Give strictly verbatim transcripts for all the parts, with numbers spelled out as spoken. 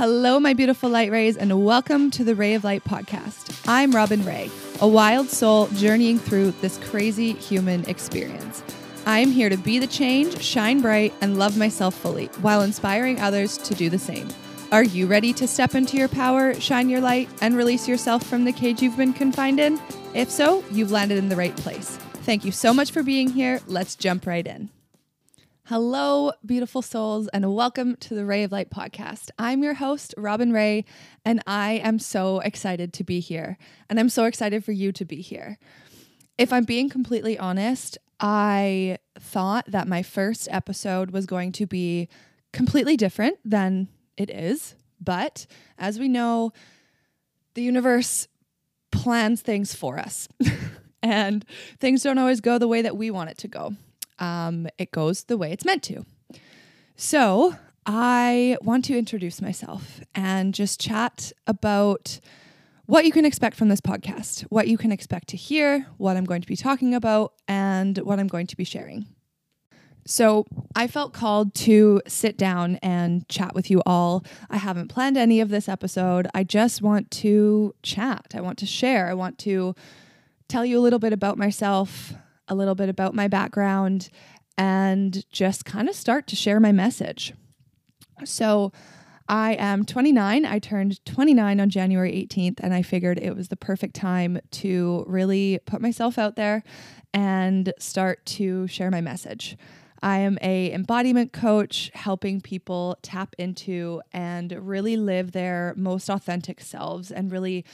Hello, my beautiful light rays, and welcome to the Rhea of Light Podcast. I'm Robin Ray, a wild soul journeying through this crazy human experience. I'm here to be the change, shine bright, and love myself fully while inspiring others to do the same. Are you ready to step into your power, shine your light, and release yourself from the cage you've been confined in? If so, you've landed in the right place. Thank you so much for being here. Let's jump right in. Hello, beautiful souls, and welcome to the Ray of Light podcast. I'm your host, Robin Ray, and I am so excited to be here, and I'm so excited for you to be here. If I'm being completely honest, I thought that my first episode was going to be completely different than it is, but as we know, the universe plans things for us, and things don't always go the way that we want it to go. Um, it goes the way it's meant to. So I want to introduce myself and just chat about what you can expect from this podcast, what you can expect to hear, what I'm going to be talking about, and what I'm going to be sharing. So I felt called to sit down and chat with you all. I haven't planned any of this episode. I just want to chat. I want to share. I want to tell you a little bit about myself, a little bit about my background, and just kind of start to share my message. So I am twenty-nine. I turned twenty-nine on January eighteenth, and I figured it was the perfect time to really put myself out there and start to share my message. I am a embodiment coach, helping people tap into and really live their most authentic selves and really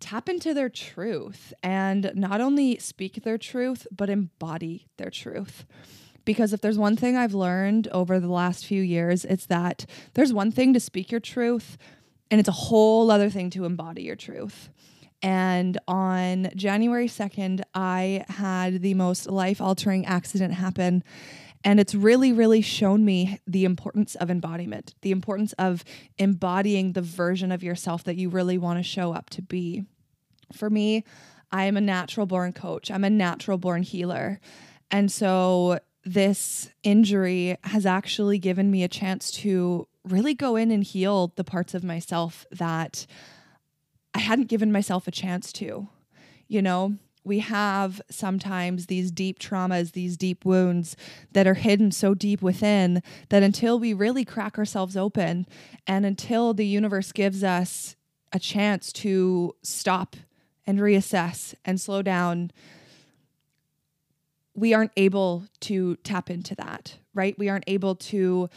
tap into their truth, and not only speak their truth, but embody their truth. Because if there's one thing I've learned over the last few years, it's that there's one thing to speak your truth, and it's a whole other thing to embody your truth. And on January second, I had the most life-altering accident happen. And it's really, really shown me the importance of embodiment, the importance of embodying the version of yourself that you really want to show up to be. For me, I am a natural born coach. I'm a natural born healer. And so this injury has actually given me a chance to really go in and heal the parts of myself that I hadn't given myself a chance to, you know? We have sometimes these deep traumas, these deep wounds that are hidden so deep within that until we really crack ourselves open and until the universe gives us a chance to stop and reassess and slow down, we aren't able to tap into that, right? We aren't able to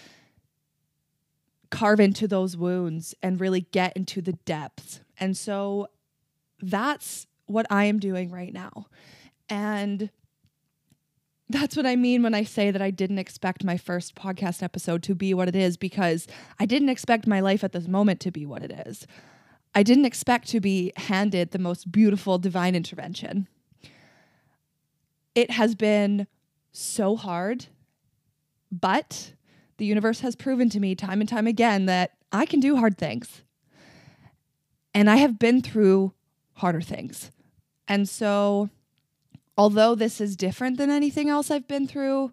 carve into those wounds and really get into the depths. And so that's what I am doing right now. And that's what I mean when I say that I didn't expect my first podcast episode to be what it is, because I didn't expect my life at this moment to be what it is. I didn't expect to be handed the most beautiful divine intervention. It has been so hard, but the universe has proven to me time and time again that I can do hard things. And I have been through harder things. And so, although this is different than anything else I've been through,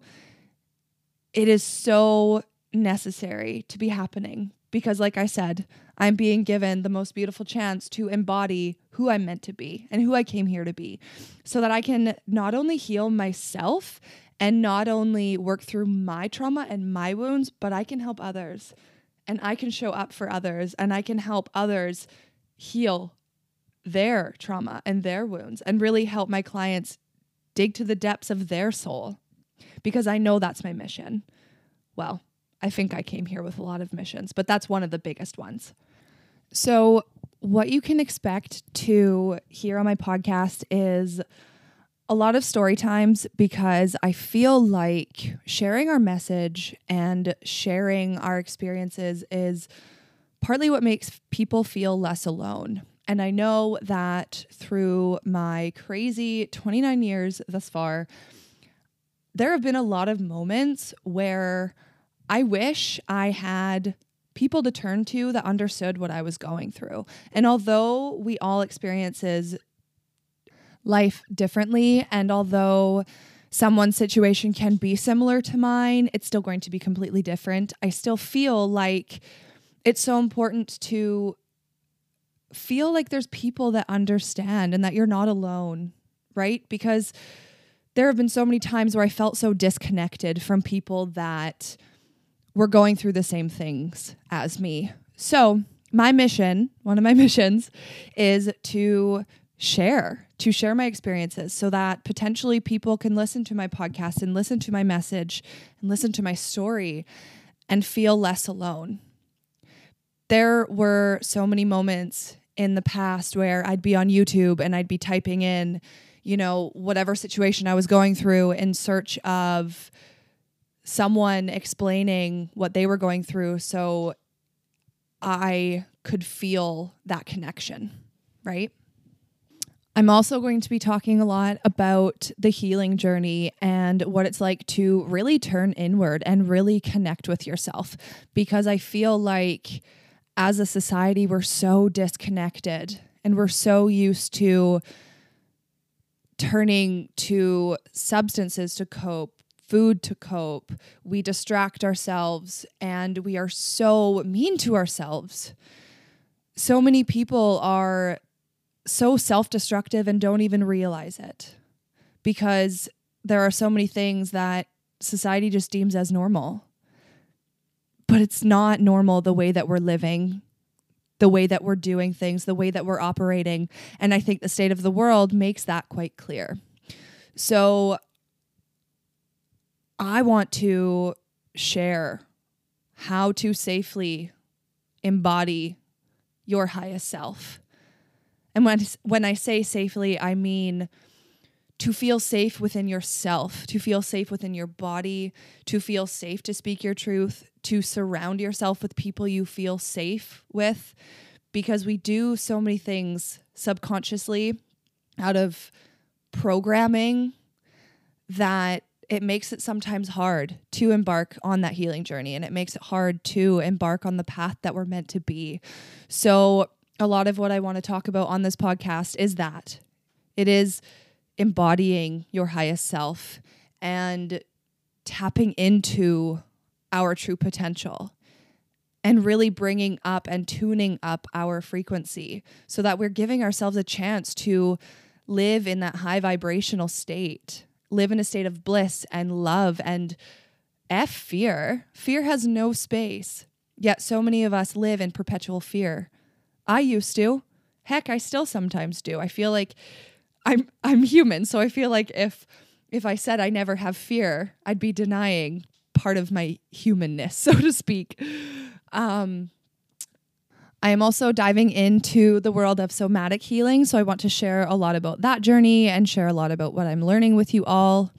it is so necessary to be happening because, like I said, I'm being given the most beautiful chance to embody who I'm meant to be and who I came here to be, so that I can not only heal myself and not only work through my trauma and my wounds, but I can help others, and I can show up for others, and I can help others heal their trauma and their wounds, and really help my clients dig to the depths of their soul, because I know that's my mission. Well, I think I came here with a lot of missions, but that's one of the biggest ones. So what you can expect to hear on my podcast is a lot of story times, because I feel like sharing our message and sharing our experiences is partly what makes people feel less alone. And I know that through my crazy twenty-nine years thus far, there have been a lot of moments where I wish I had people to turn to that understood what I was going through. And although we all experience life differently, and although someone's situation can be similar to mine, it's still going to be completely different. I still feel like it's so important to feel like there's people that understand and that you're not alone, right? Because there have been so many times where I felt so disconnected from people that were going through the same things as me. So my mission, one of my missions, is to share, to share my experiences so that potentially people can listen to my podcast and listen to my message and listen to my story and feel less alone. There were so many moments in the past where I'd be on YouTube and I'd be typing in, you know, whatever situation I was going through in search of someone explaining what they were going through so I could feel that connection, right? I'm also going to be talking a lot about the healing journey and what it's like to really turn inward and really connect with yourself, because I feel like as a society, we're so disconnected and we're so used to turning to substances to cope, food to cope. We distract ourselves and we are so mean to ourselves. So many people are so self-destructive and don't even realize it because there are so many things that society just deems as normal. But it's not normal the way that we're living, the way that we're doing things, the way that we're operating. And I think the state of the world makes that quite clear. So I want to share how to safely embody your highest self. And when, when I say safely, I mean to feel safe within yourself, to feel safe within your body, to feel safe to speak your truth, to surround yourself with people you feel safe with, because we do so many things subconsciously out of programming that it makes it sometimes hard to embark on that healing journey, and it makes it hard to embark on the path that we're meant to be. So a lot of what I want to talk about on this podcast is that it is embodying your highest self and tapping into our true potential and really bringing up and tuning up our frequency so that we're giving ourselves a chance to live in that high vibrational state, live in a state of bliss and love and F fear. Fear has no space, yet so many of us live in perpetual fear. I used to. Heck, I still sometimes do. I feel like I'm I'm human, so I feel like if if I said I never have fear, I'd be denying part of my humanness, so to speak. Um, I am also diving into the world of somatic healing, so I want to share a lot about that journey and share a lot about what I'm learning with you all.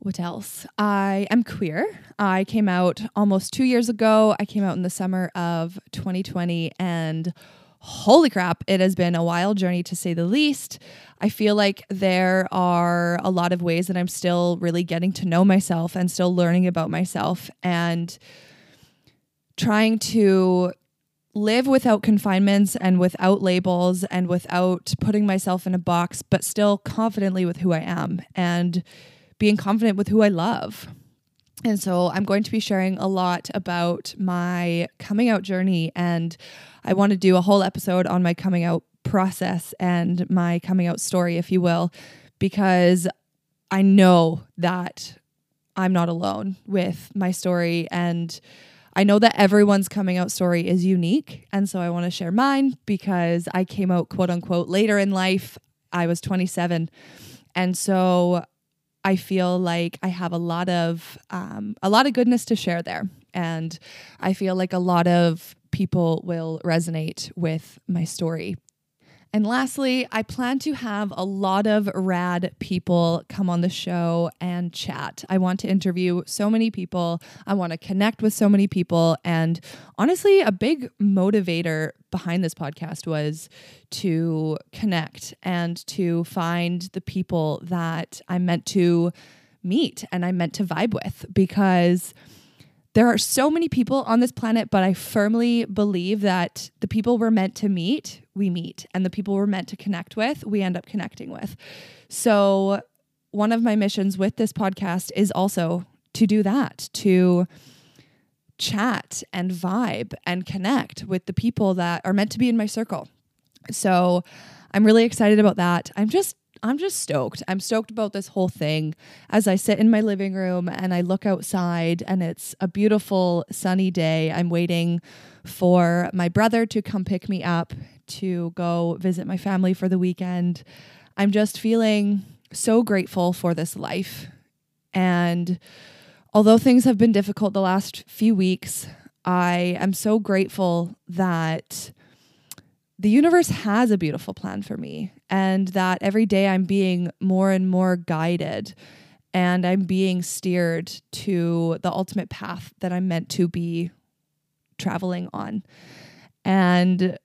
What else? I am queer. I came out almost two years ago. I came out in the summer of twenty twenty, and holy crap, it has been a wild journey to say the least. I feel like there are a lot of ways that I'm still really getting to know myself and still learning about myself and trying to live without confinements and without labels and without putting myself in a box, but still confidently with who I am and being confident with who I love. And so I'm going to be sharing a lot about my coming out journey, and I want to do a whole episode on my coming out process and my coming out story, if you will, because I know that I'm not alone with my story, and I know that everyone's coming out story is unique. And so I want to share mine because I came out, quote unquote, later in life. I was twenty-seven. And so I feel like I have a lot of um, a lot of goodness to share there. And I feel like a lot of people will resonate with my story. And lastly, I plan to have a lot of rad people come on the show and chat. I want to interview so many people. I want to connect with so many people. And honestly, a big motivator behind this podcast was to connect and to find the people that I'm meant to meet and I'm meant to vibe with, because there are so many people on this planet, but I firmly believe that the people we're meant to meet, we meet, and the people we're meant to connect with, we end up connecting with. So one of my missions with this podcast is also to do that, to chat and vibe and connect with the people that are meant to be in my circle. So I'm really excited about that. I'm just I'm just stoked. I'm stoked about this whole thing. As I sit in my living room and I look outside and it's a beautiful sunny day, I'm waiting for my brother to come pick me up to go visit my family for the weekend. I'm just feeling so grateful for this life. And although things have been difficult the last few weeks, I am so grateful that the universe has a beautiful plan for me, and that every day I'm being more and more guided and I'm being steered to the ultimate path that I'm meant to be traveling on. And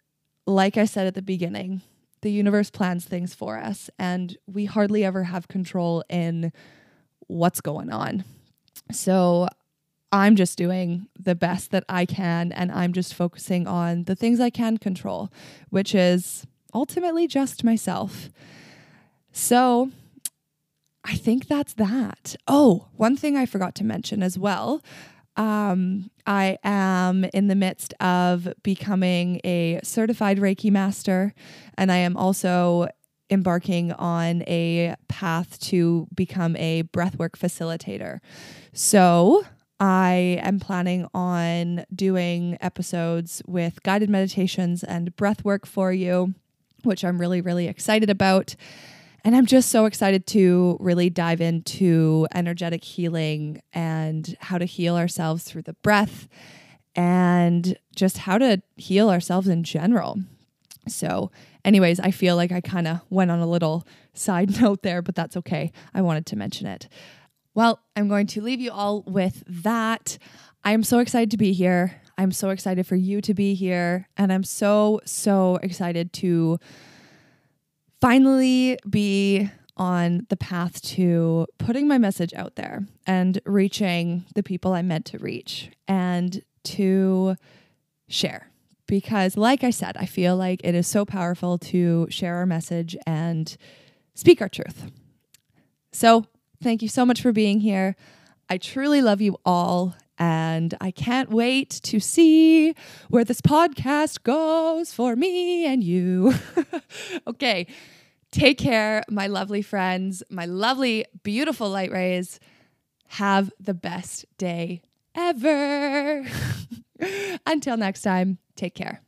like I said at the beginning, the universe plans things for us and we hardly ever have control in what's going on. So I'm just doing the best that I can, and I'm just focusing on the things I can control, which is ultimately just myself. So I think that's that. Oh, one thing I forgot to mention as well. Um, I am in the midst of becoming a certified Reiki master, and I am also embarking on a path to become a breathwork facilitator. So I am planning on doing episodes with guided meditations and breath work for you, which I'm really, really excited about. And I'm just so excited to really dive into energetic healing and how to heal ourselves through the breath and just how to heal ourselves in general. So anyways, I feel like I kind of went on a little side note there, but that's okay. I wanted to mention it. Well, I'm going to leave you all with that. I'm so excited to be here. I'm so excited for you to be here. And I'm so, so excited to finally be on the path to putting my message out there and reaching the people I meant to reach and to share. Because like I said, I feel like it is so powerful to share our message and speak our truth. So thank you so much for being here. I truly love you all, and I can't wait to see where this podcast goes for me and you. Okay, take care, my lovely friends, my lovely, beautiful light rays. Have the best day ever. Until next time, take care.